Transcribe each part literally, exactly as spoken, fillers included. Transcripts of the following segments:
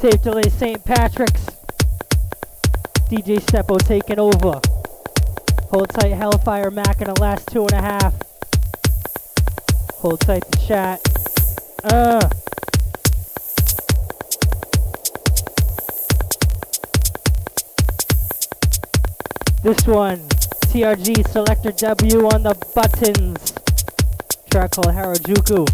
birthday today, Saint Patrick's. D J Steppo taking over. Hold tight, Hellfire Mack in the last two and a half. Hold tight the chat. Uh. This one, T R G Selector W on the buttons. Track called Harajuku.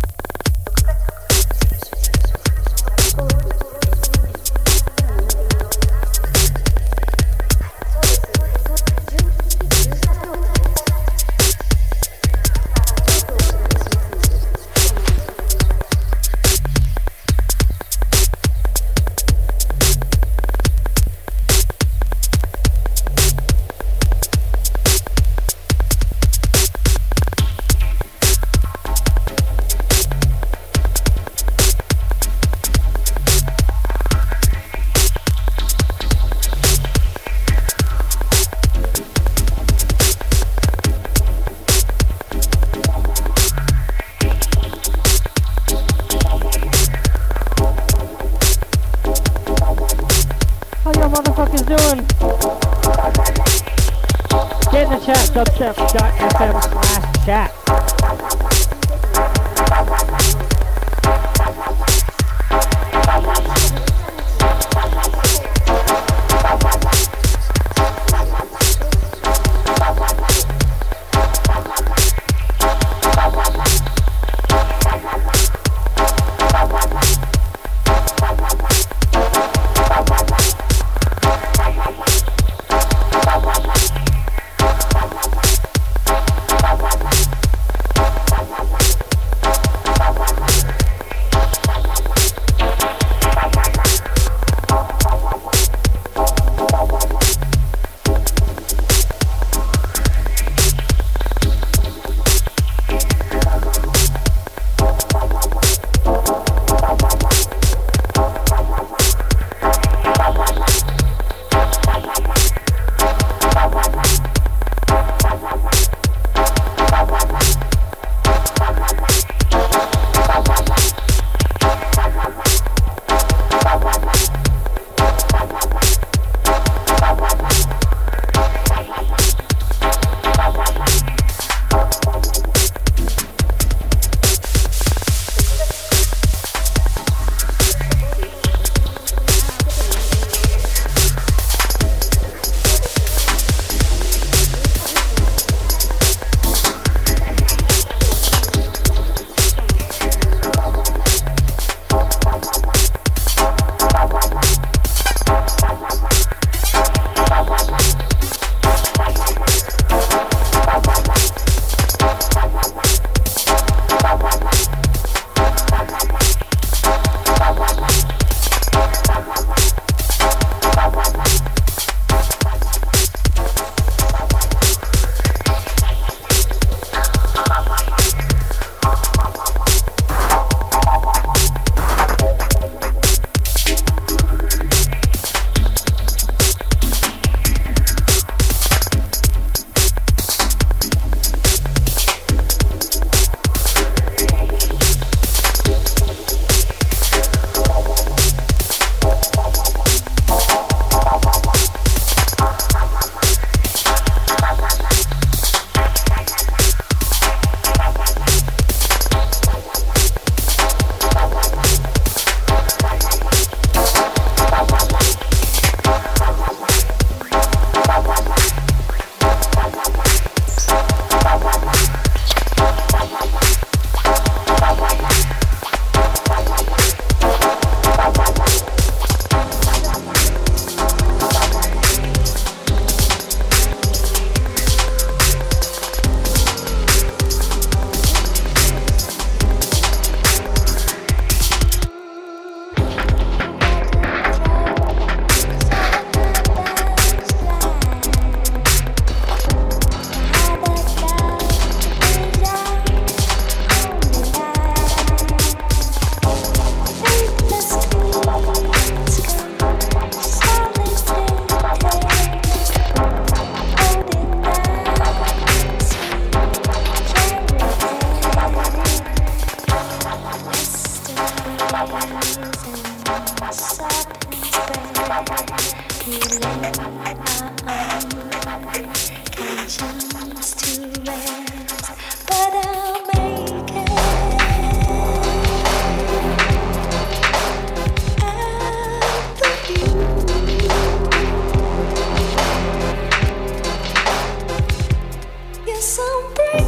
Ho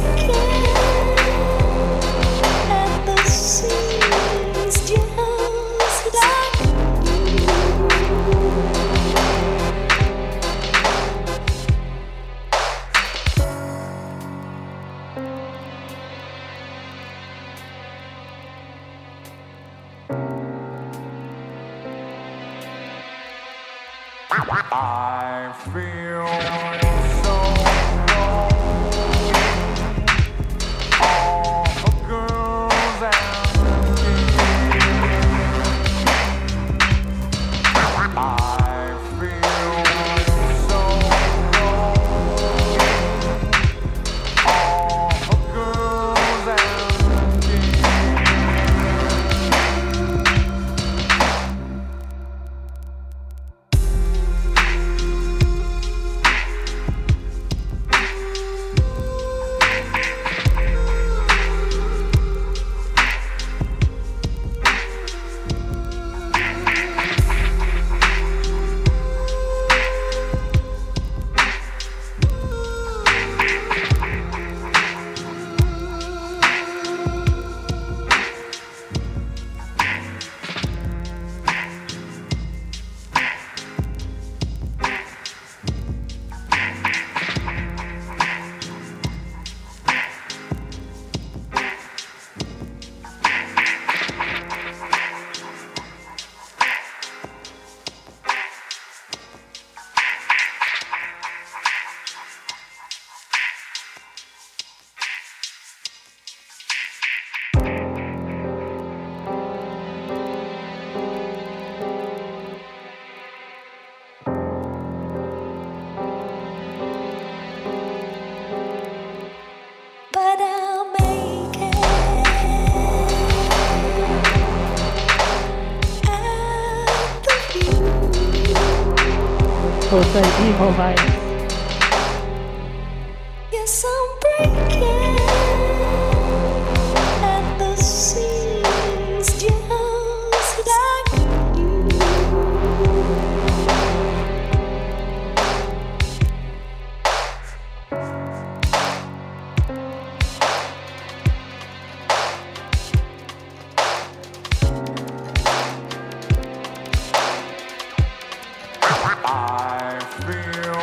Tse evil vibes. Yes, I'm breaking at the seams, just like you. Bye. I feel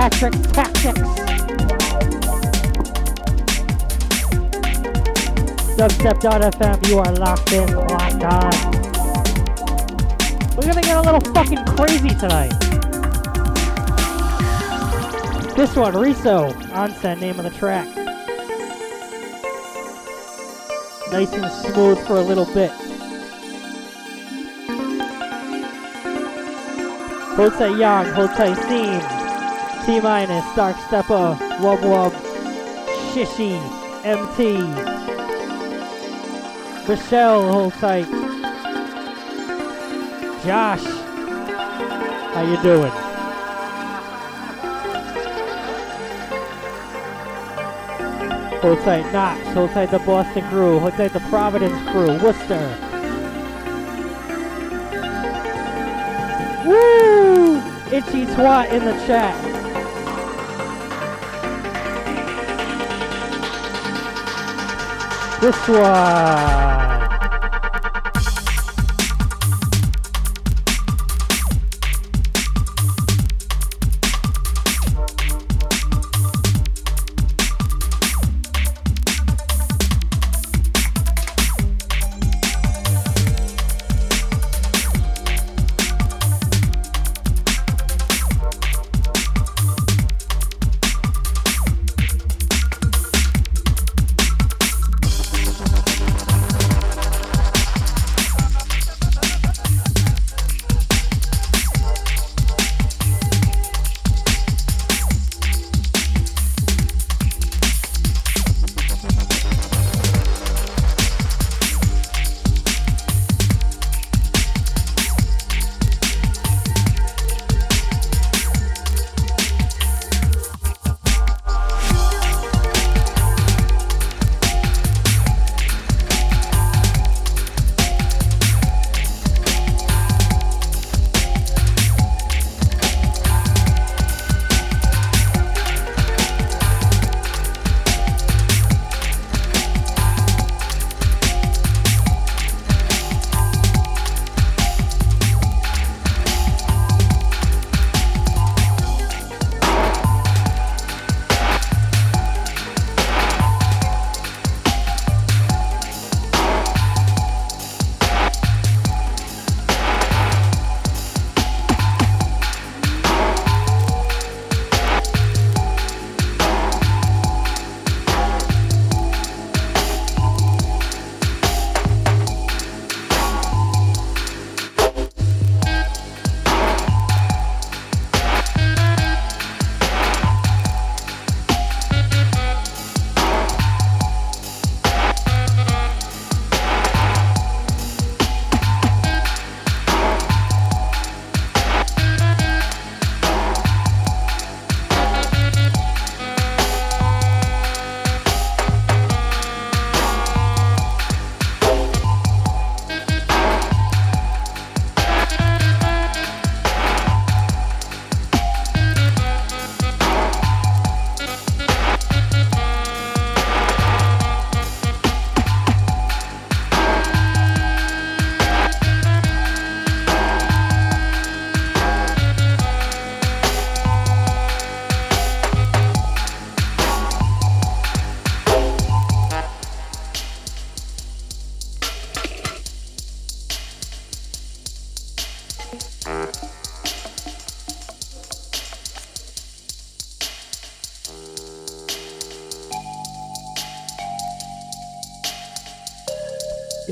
Patrick Patrick's. Dubstep dot F M, you are locked in, locked on. We're gonna get a little fucking crazy tonight. This one, Riso, Onsen, name of the track. Nice and smooth for a little bit. Ho Tse Young, Ho Tse Seen, T-minus, Dark Stepper, Wub Wub, Shishi, M T, Michelle, hold tight. Josh, how you doing? Hold tight, Knox, hold tight the Boston crew, hold tight the Providence crew, Worcester. Woo! Itchy twat in the chat. This was.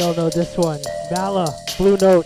Y'all know this one, Bala, Blue Note.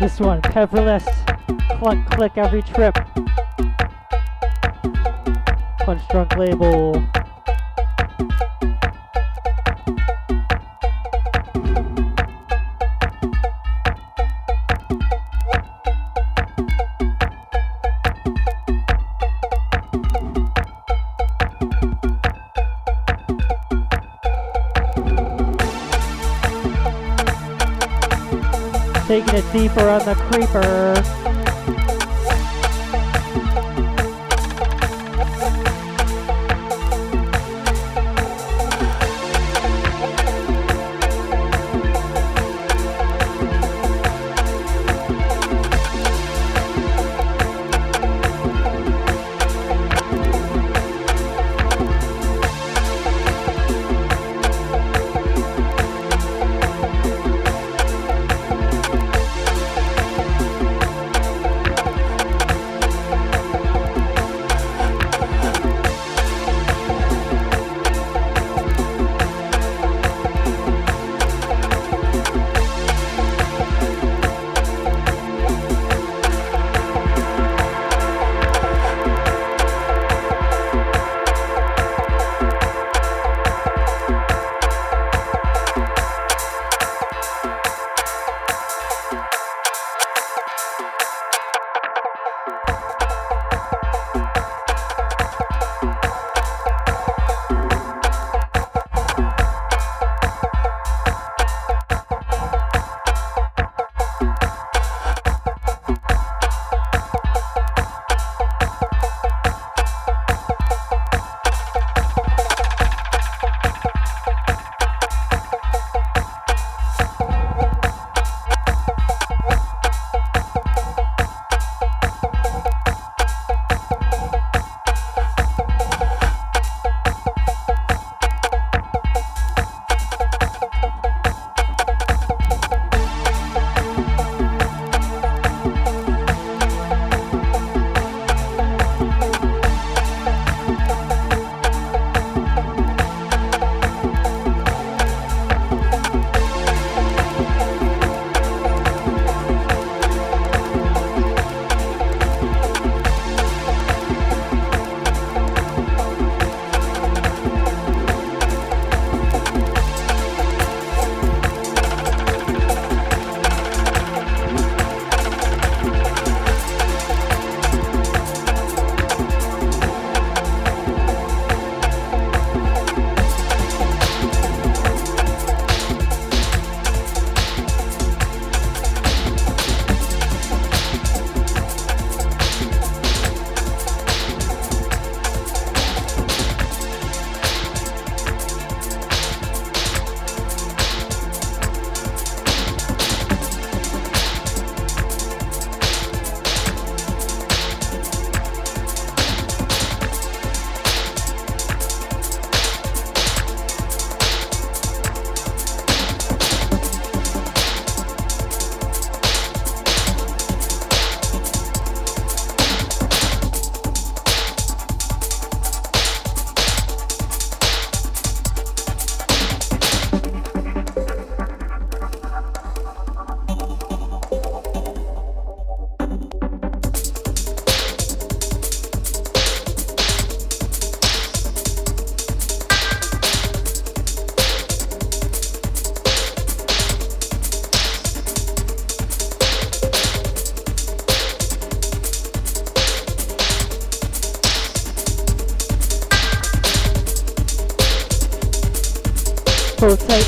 This one, Pepperless, Cluck Click Every Trip. Punch Drunk label. Taking it deeper on the creeper.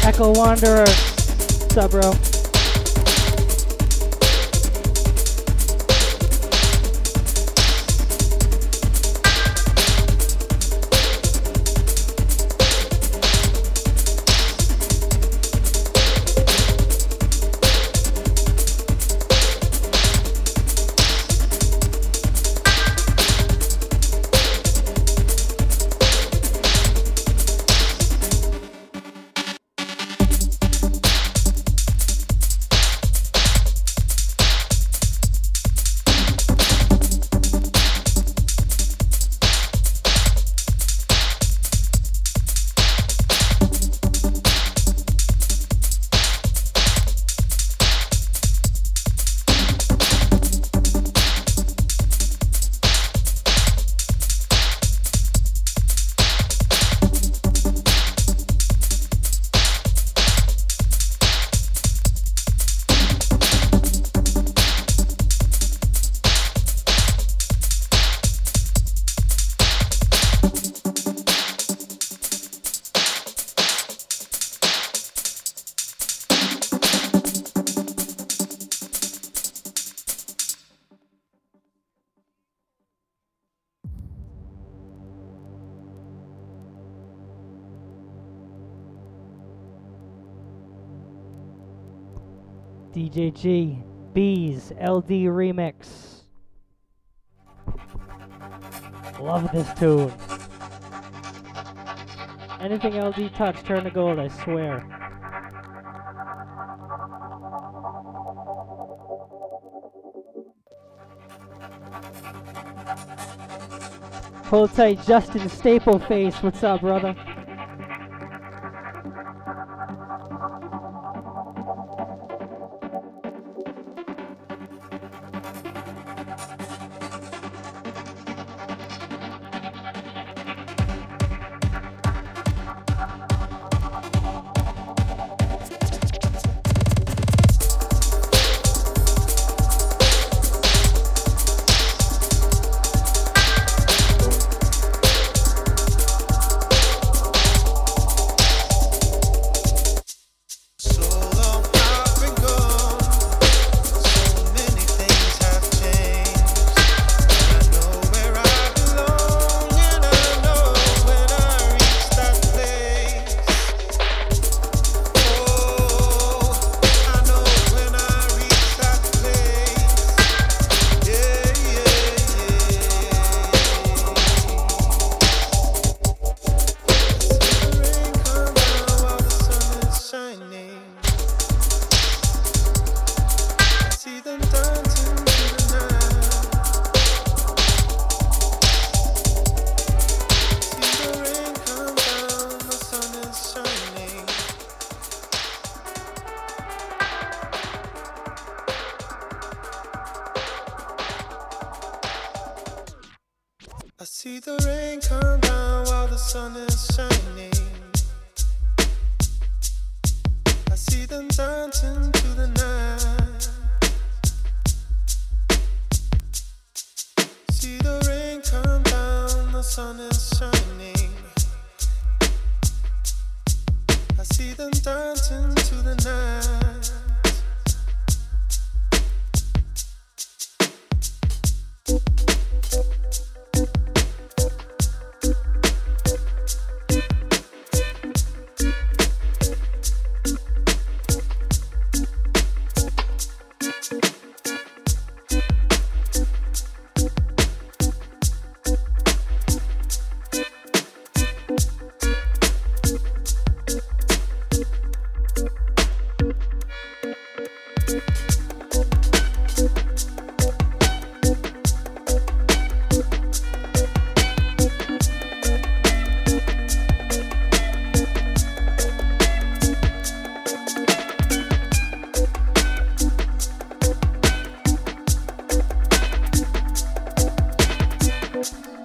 Echo Wanderer. What's up, bro? D J G, Bees, L D remix. Love this tune. Anything L D touch, turn to gold, I swear. Hold tight, Justin Stapleface. What's up, brother?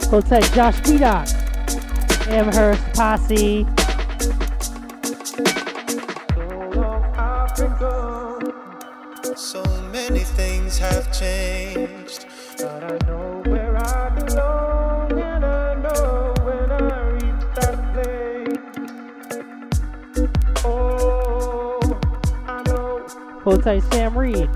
Ho Tse, Josh Pidocs, Amherst Posse. So long I've been gone. So many things have changed, but I know where I belong, and I know when I reach that place. Oh, I know. Ho Tse, Sam Reed.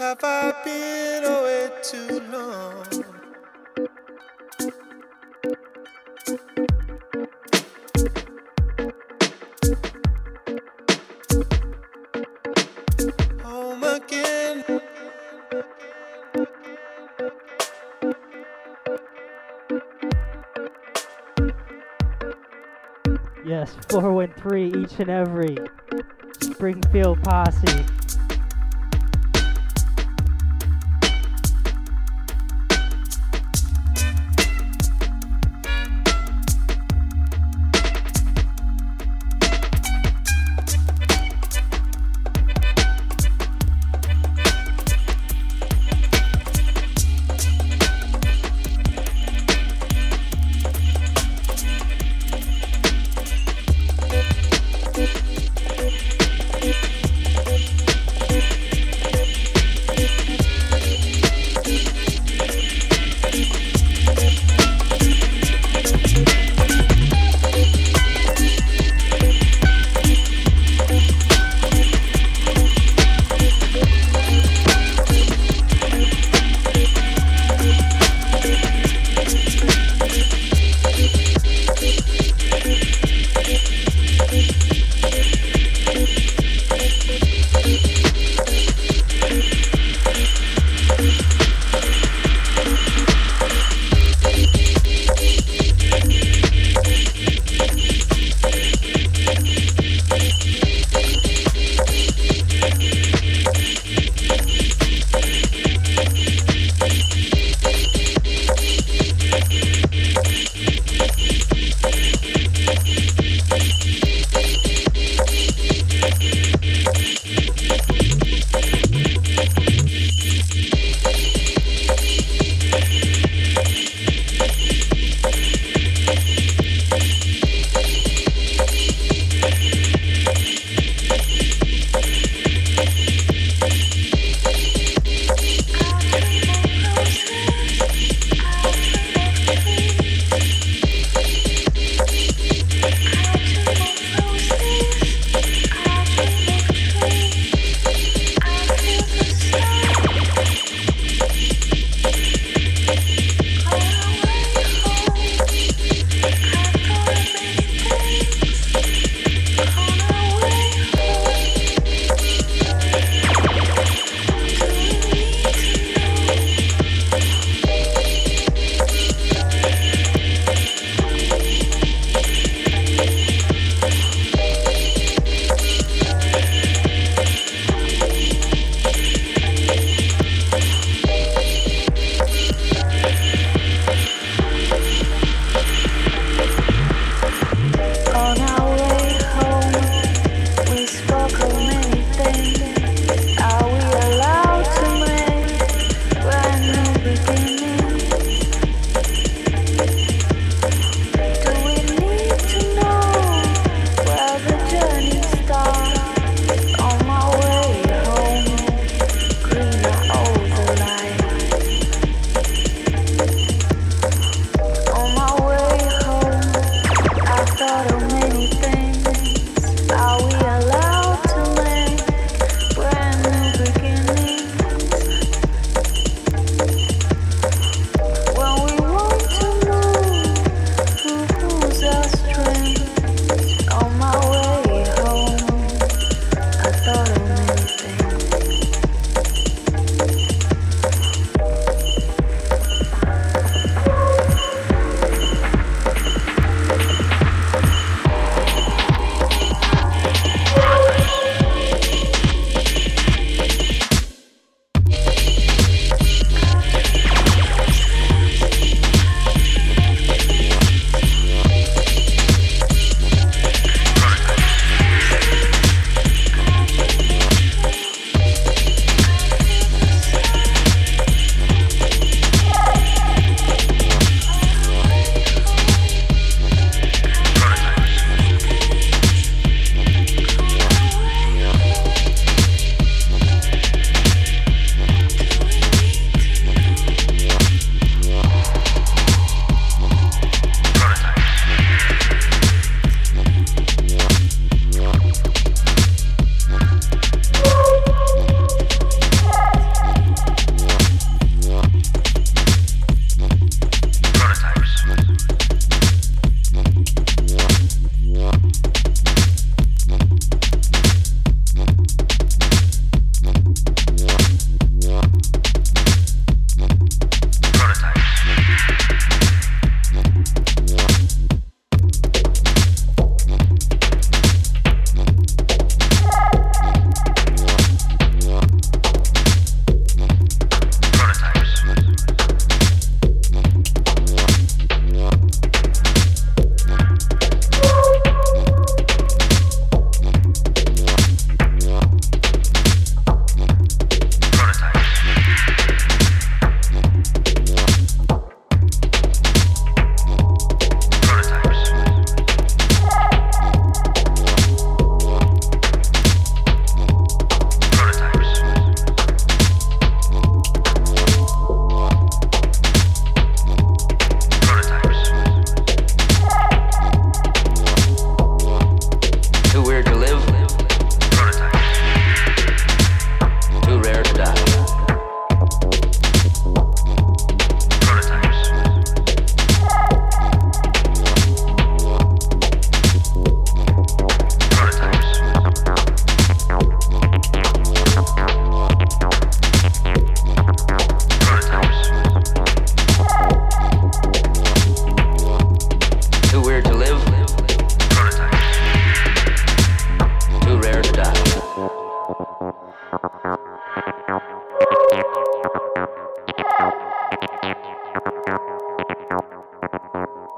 Have I been away too long? Home again. Yes, four one three each and every Springfield Posse.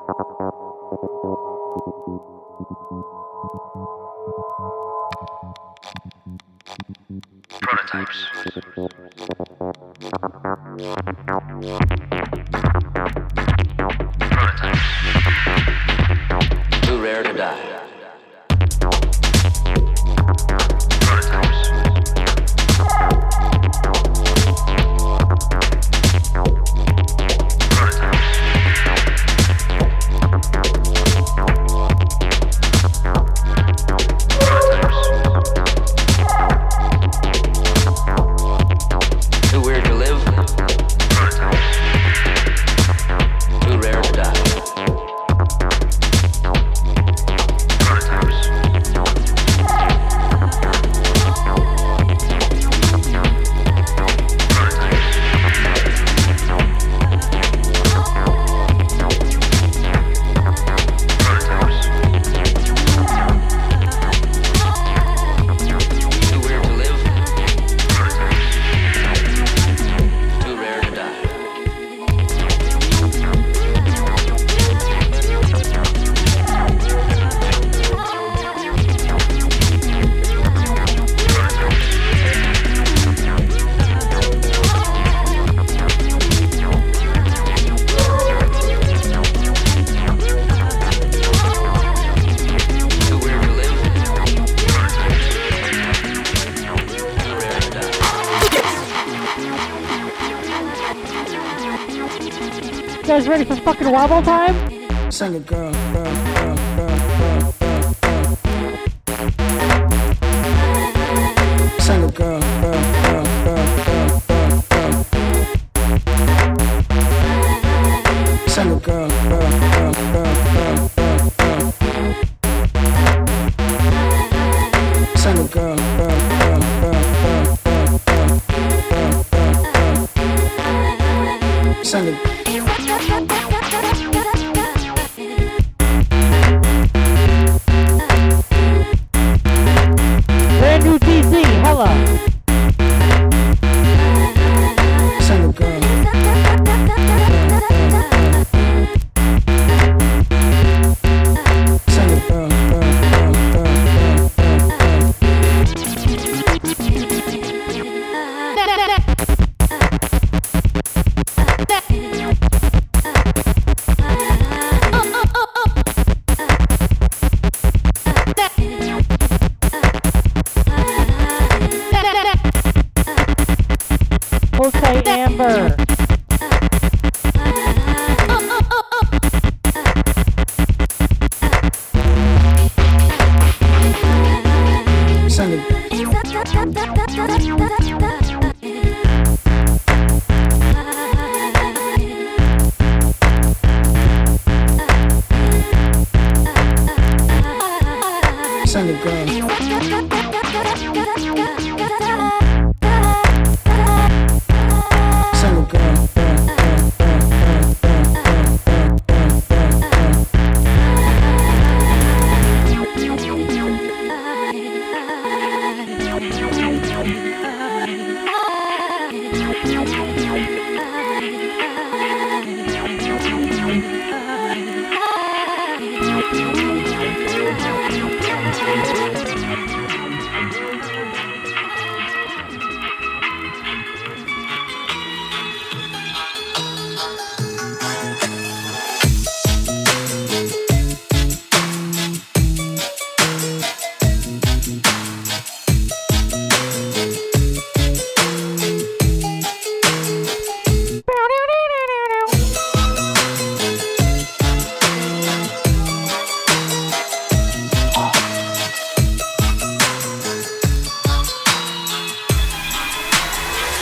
Prototypes. Prototypes. Too rare to die. Ready for fucking wobble time? Sing it, girl, girl, girl, girl, girl, girl, girl. Sing it, girl, girl, girl, girl, girl, girl, girl. Sing it, girl, girl, girl, girl, girl, girl, girl. Sing it, girl, girl, girl, girl, girl, girl, girl. Sing it.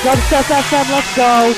Dubstep F M, let's go.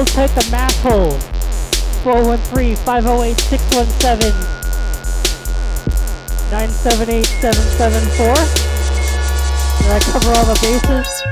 Rotate the map hole. four one three, five oh eight, six one seven, nine seven eight, seven seven four. Did I cover all the bases?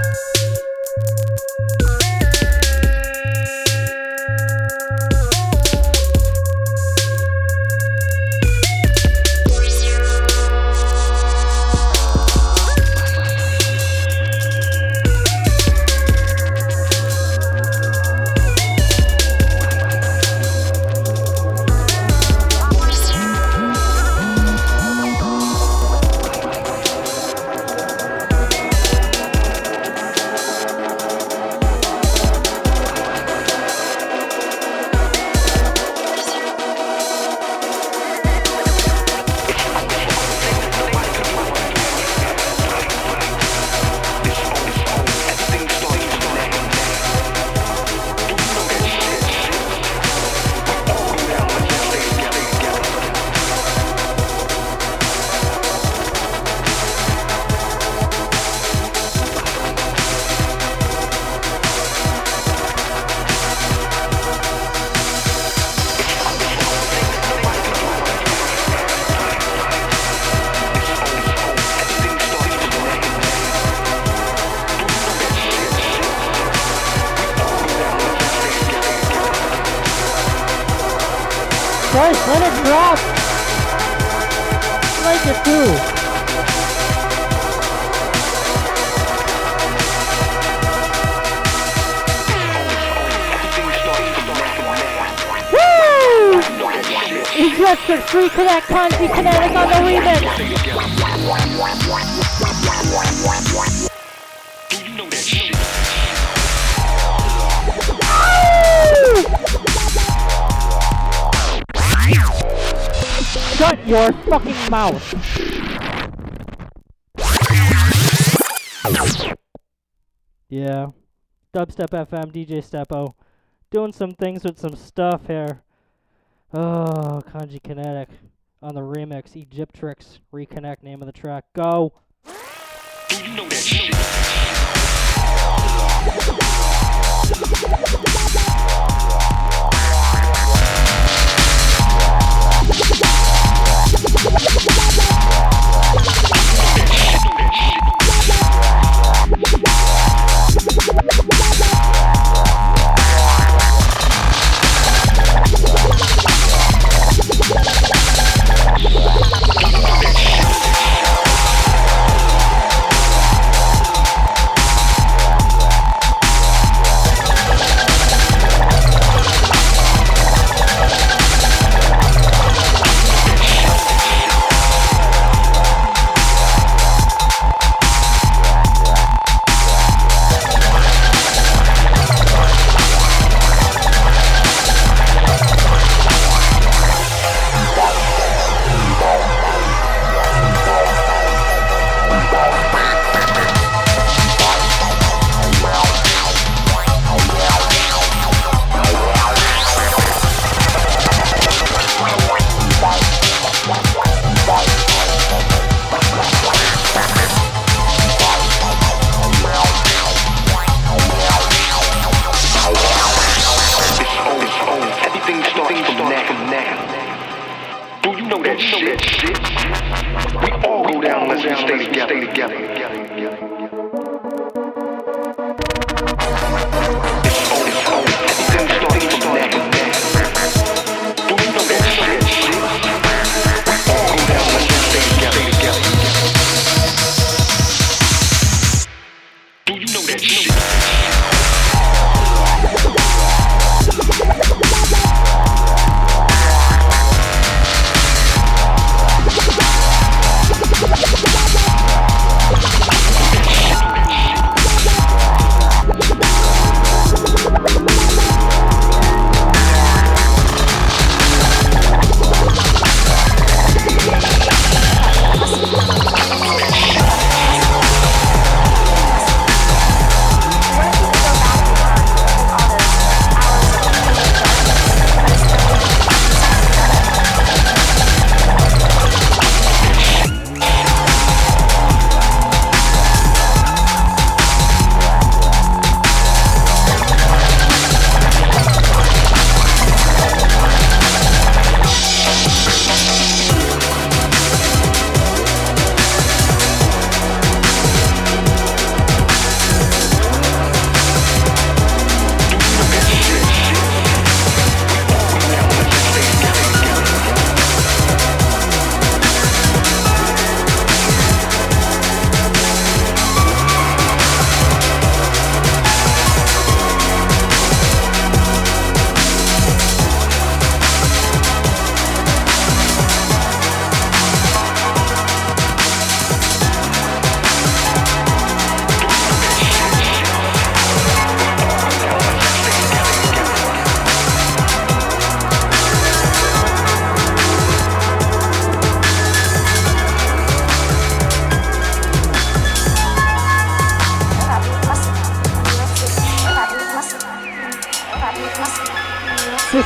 Free Connect, Kanji Kinetic on the remix. Shut your fucking mouth. Yeah, Dubstep F M, D J Steppo, doing some things with some stuff here. Oh, Kanji Kinetic on the remix. Egyptrix, Reconnect, name of the track. Go! Do you know that shit?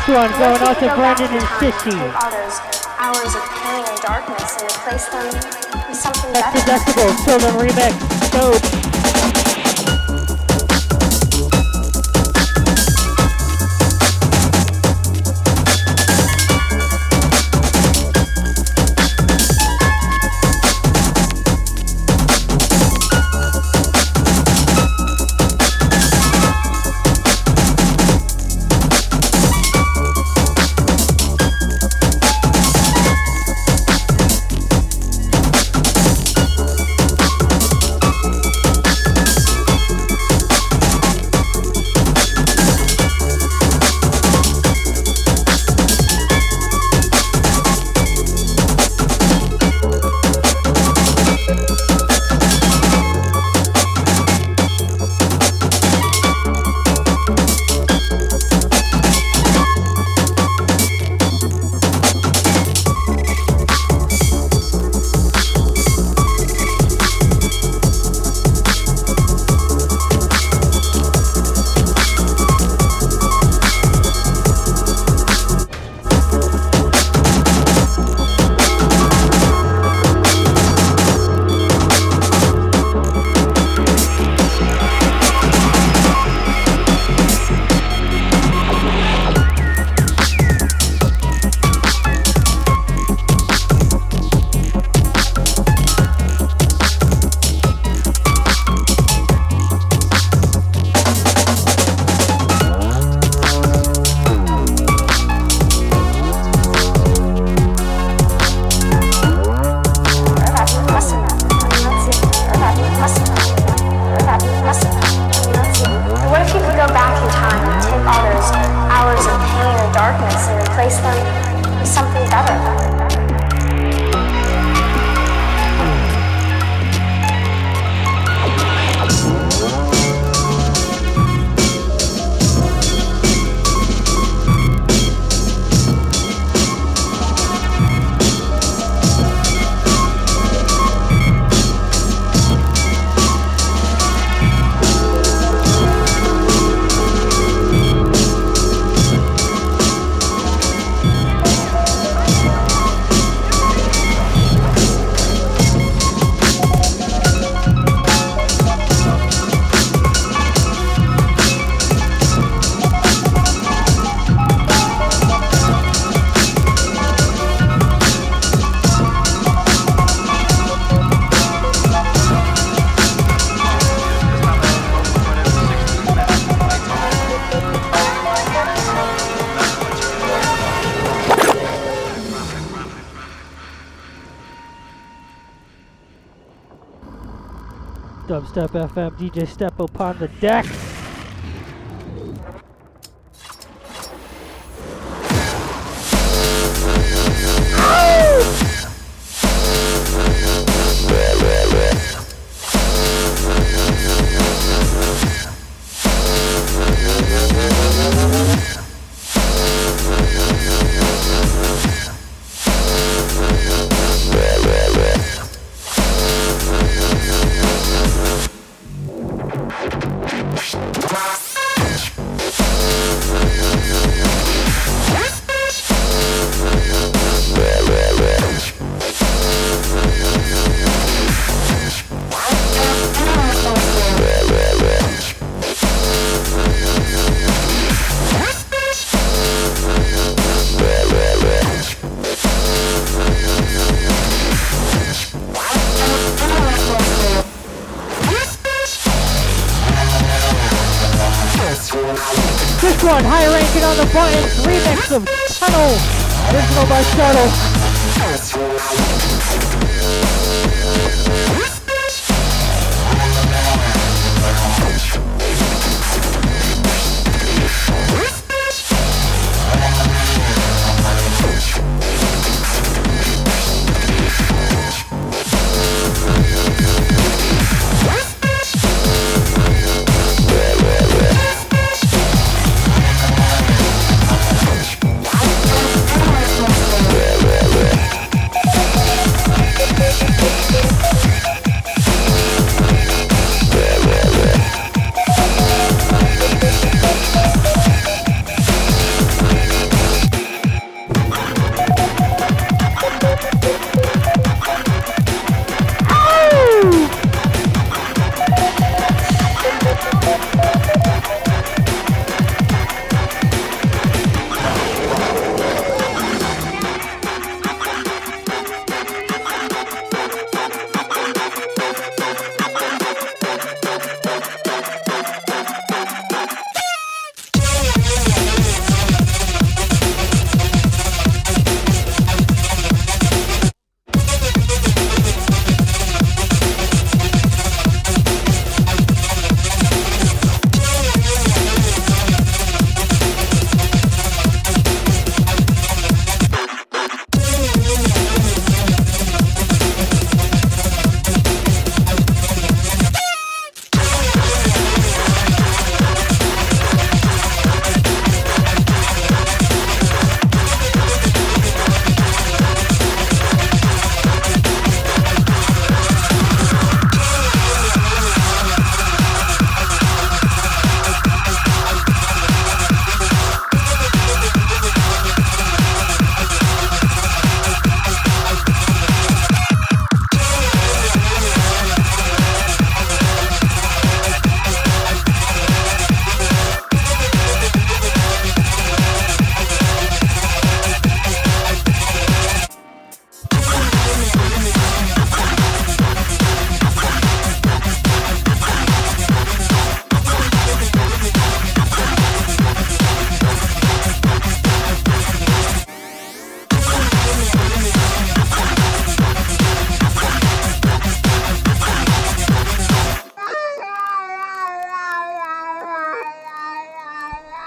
This one going out to Brandon and Shishi. Autos, hours of pain and darkness, and replace them with something better. That's Deductible, Children Remix, Dope. Dubstep F M, D J Steppo upon the deck.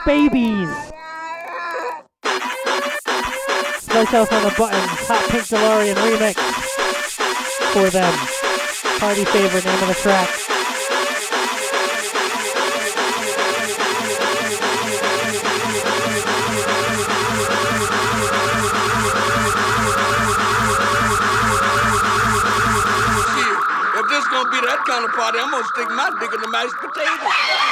babies. Slow Self on the Buttons, Hot Pink DeLorean remix for them. Party favor, name of the track. If this gonna be that kind of party, I'm gonna stick my dick in the mashed potatoes. Ah!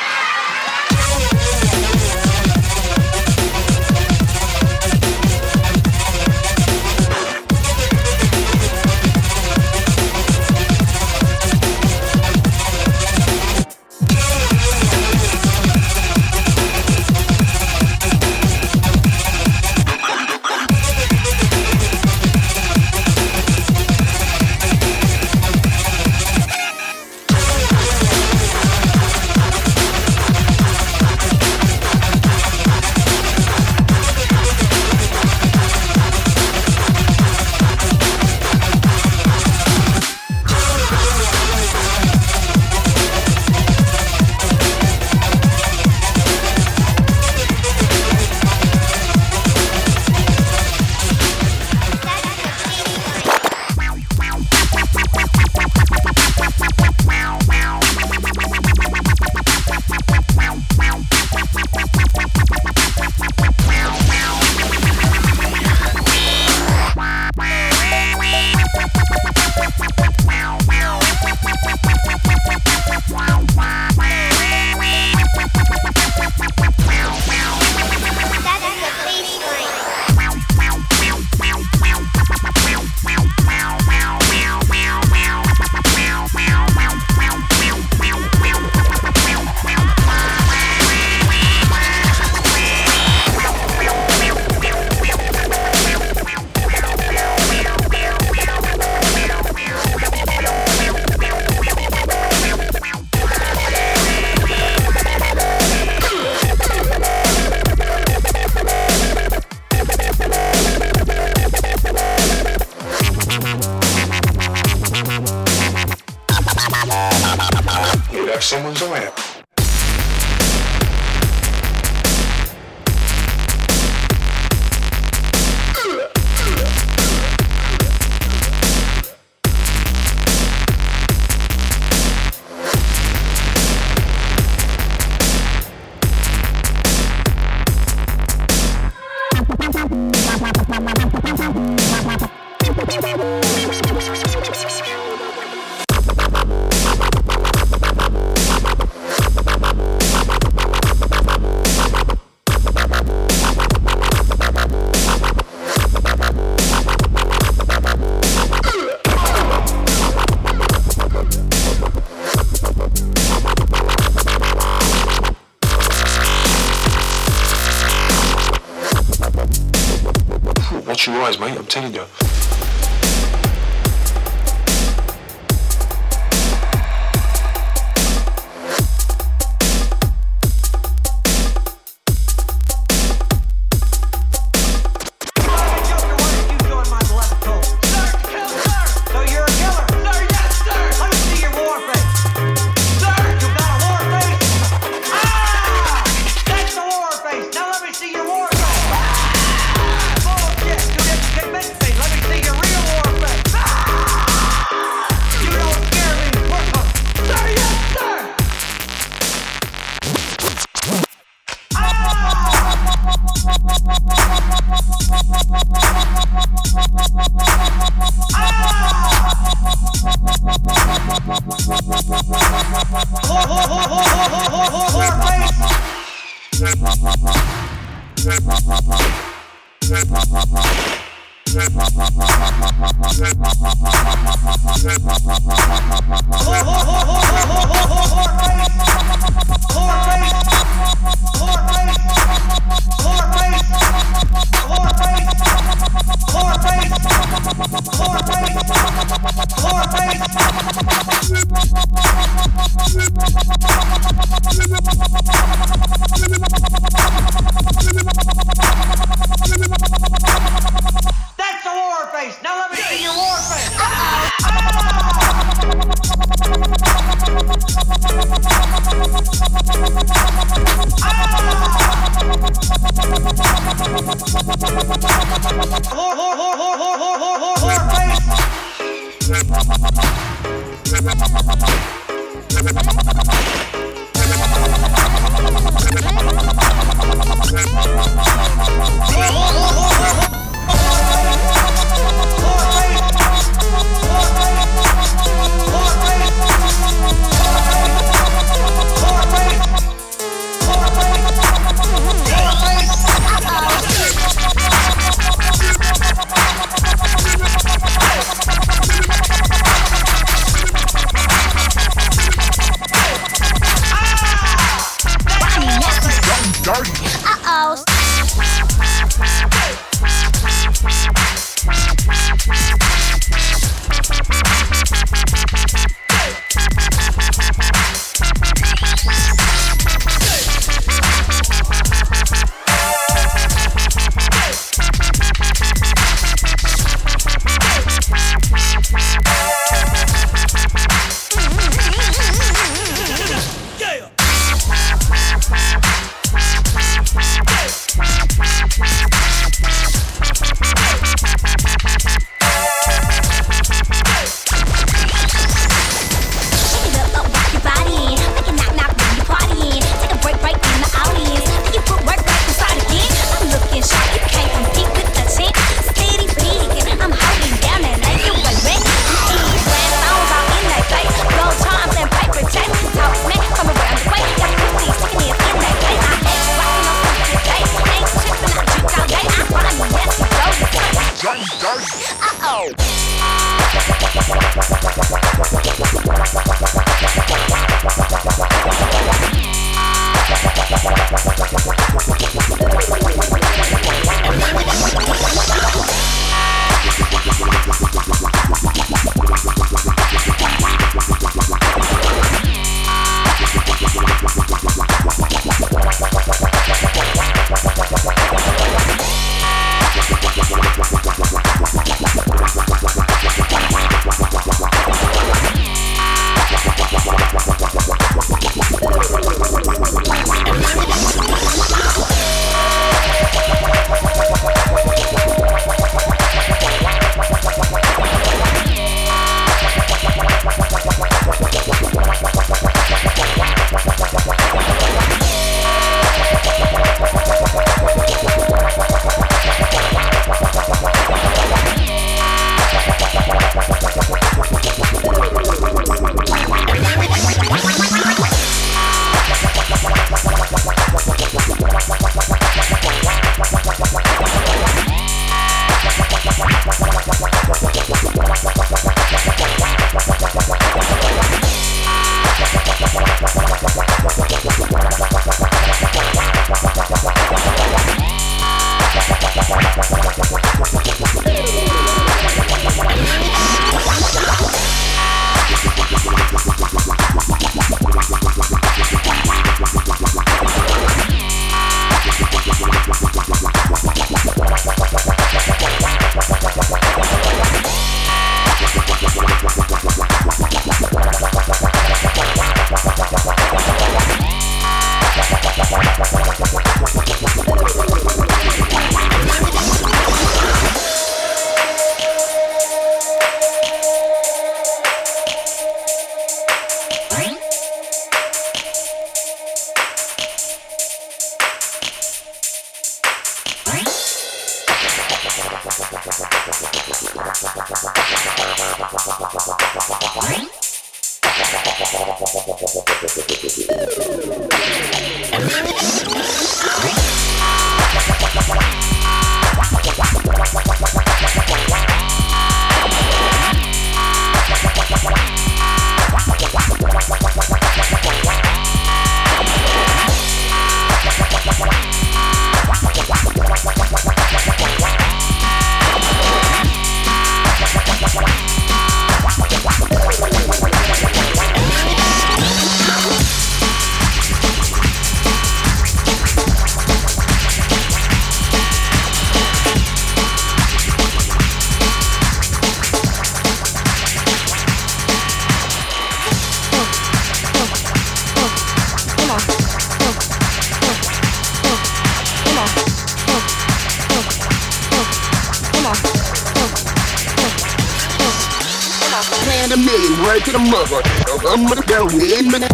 and a million, word to the mother. I'm gonna go in minute.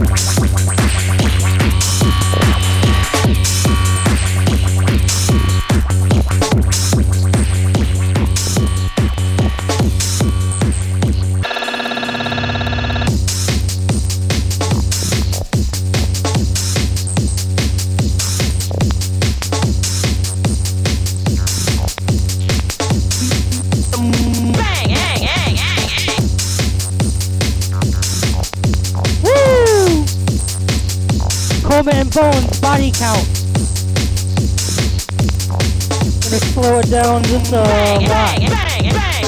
And Bones, body count. Gonna slow it down just a bang, lot. Bang, bang, bang.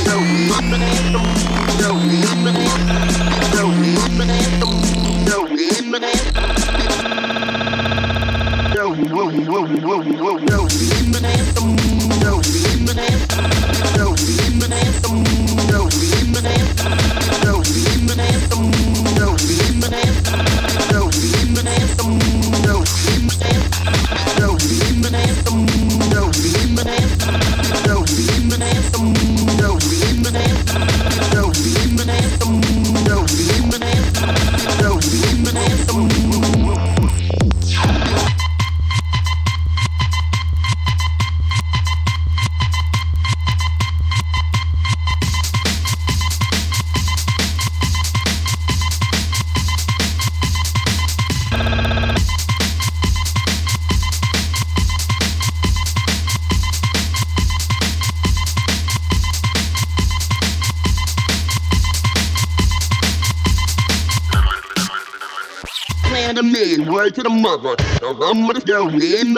To the mother, I'm gonna go in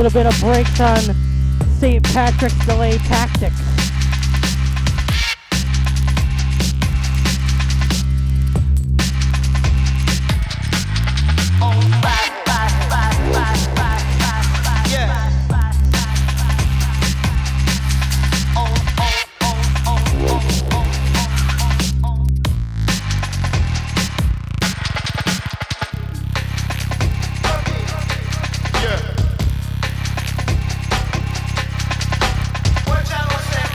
the bit of breaks on Saint Patrick's delay tactics. What y'all was saying?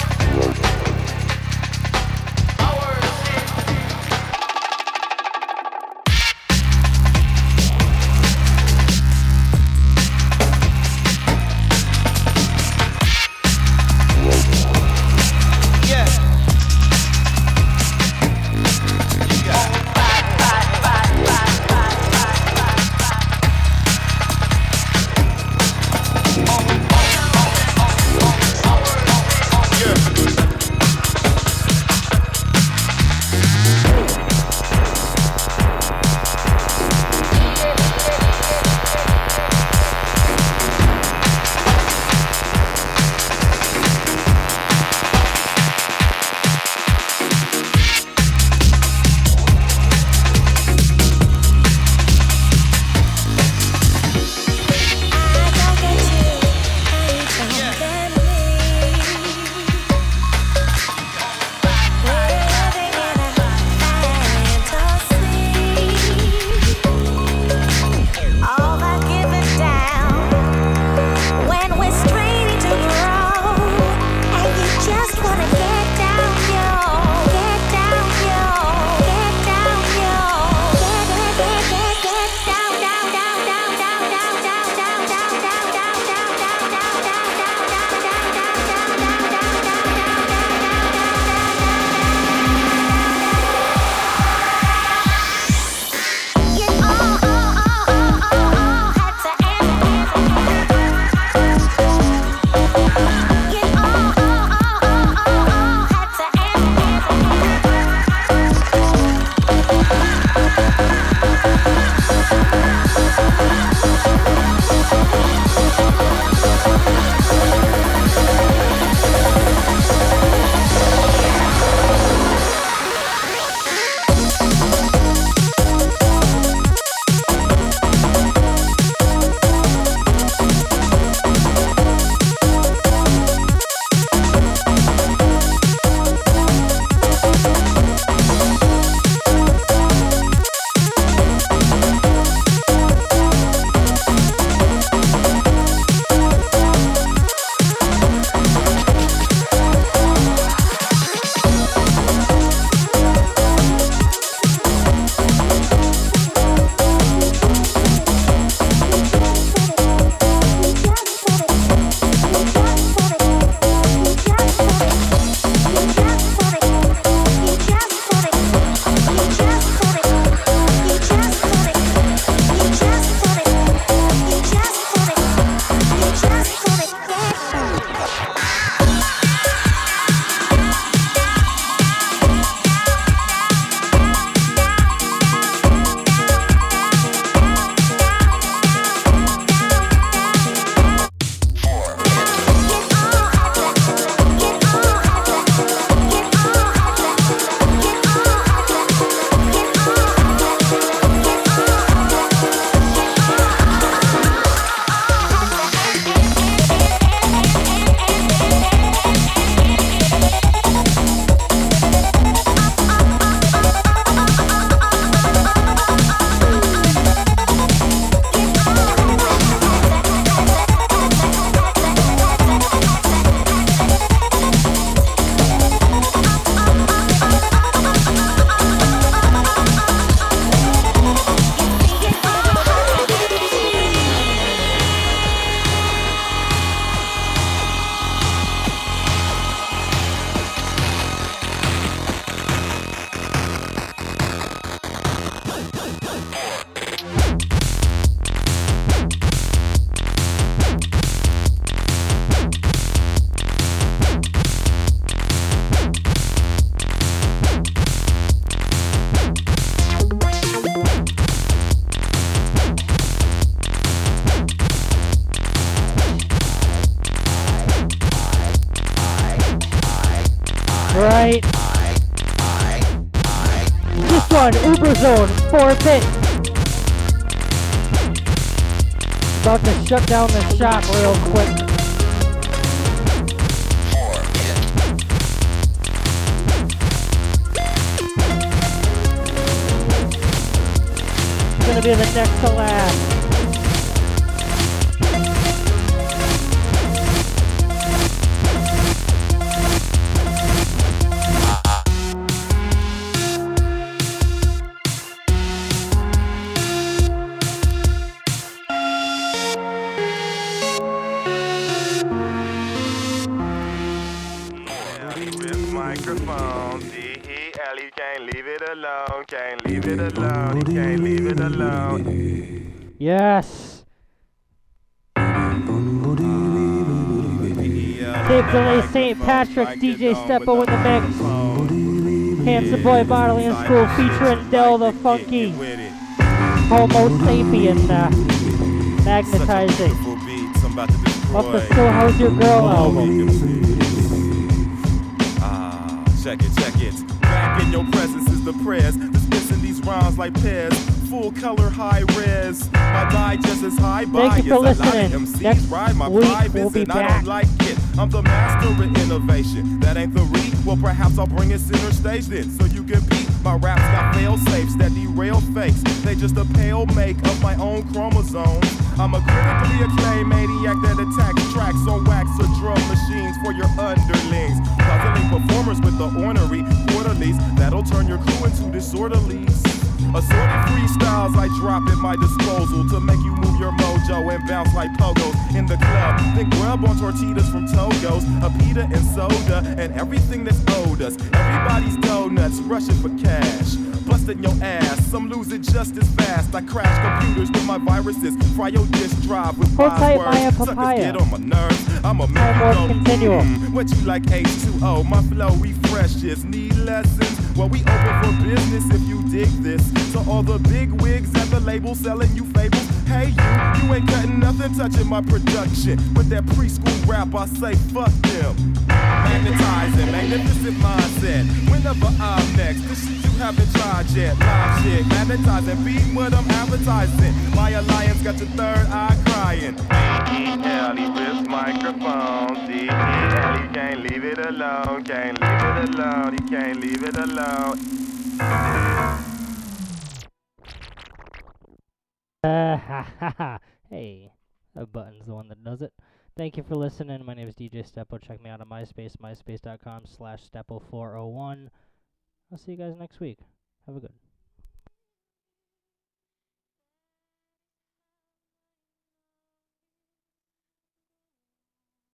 one, Uber Zone, four pit. About to shut down the shop real quick. It's gonna be the next to last. Yes. Tape delay Saint Patrick's, D J Steppo in the mix. Hands the boy bodily in school featuring Del the Funky. Homo sapien uh, magnetizing. Up the Still How's Your Girl album. Ah, check it, check it. Back in your presence is the prayers. Dispensing these rhymes like pears. Full color, high res. My digest is high bias. Thank you for listening. Next week we'll be back. Like it. I'm the master of innovation. That ain't the read. Well, perhaps I'll bring it center stage then, so you can beat. My raps got fail safes that derail fakes. They just a pale make of my own chromosomes. I'm a critically acclaimed maniac that attacks tracks on wax or drum machines for your underlings. Puzzling performers with the ornery quarterlies that'll turn your crew into disorderlies. Assorted freestyles I drop at my disposal to make you move your mojo and bounce like pogos in the club. Then grub on tortillas from Togo's, a pita and soda, and everything that's owed us. Everybody's donuts rushing for cash. Busting your ass, some lose it just as fast. I crash computers with my viruses. Fry your disk drive with my words. Suckers get on my nerves. I'm a man. Mm, what you like H two O? My flow refreshes. Need lessons? Well, we open for business if you dig this. So all the big wigs at the label selling you fables. Hey you, you ain't cutting nothing touching my production. With that preschool rap, I say fuck them. Magnetizing, magnificent mindset. Whenever I'm next, this shit you haven't tried yet. Live shit, magnetizing, being what I'm advertising. My alliance got your third eye crying. D E L E with microphone. D E L E can't leave it alone. Can't leave it alone. He can't leave it alone. Uh, ha, ha, ha. Hey, that button's the one that does it. Thank you for listening. My name is D J Steppo. Check me out on MySpace, myspace dot com slash Steppo four oh one. I'll see you guys next week. Have a good one.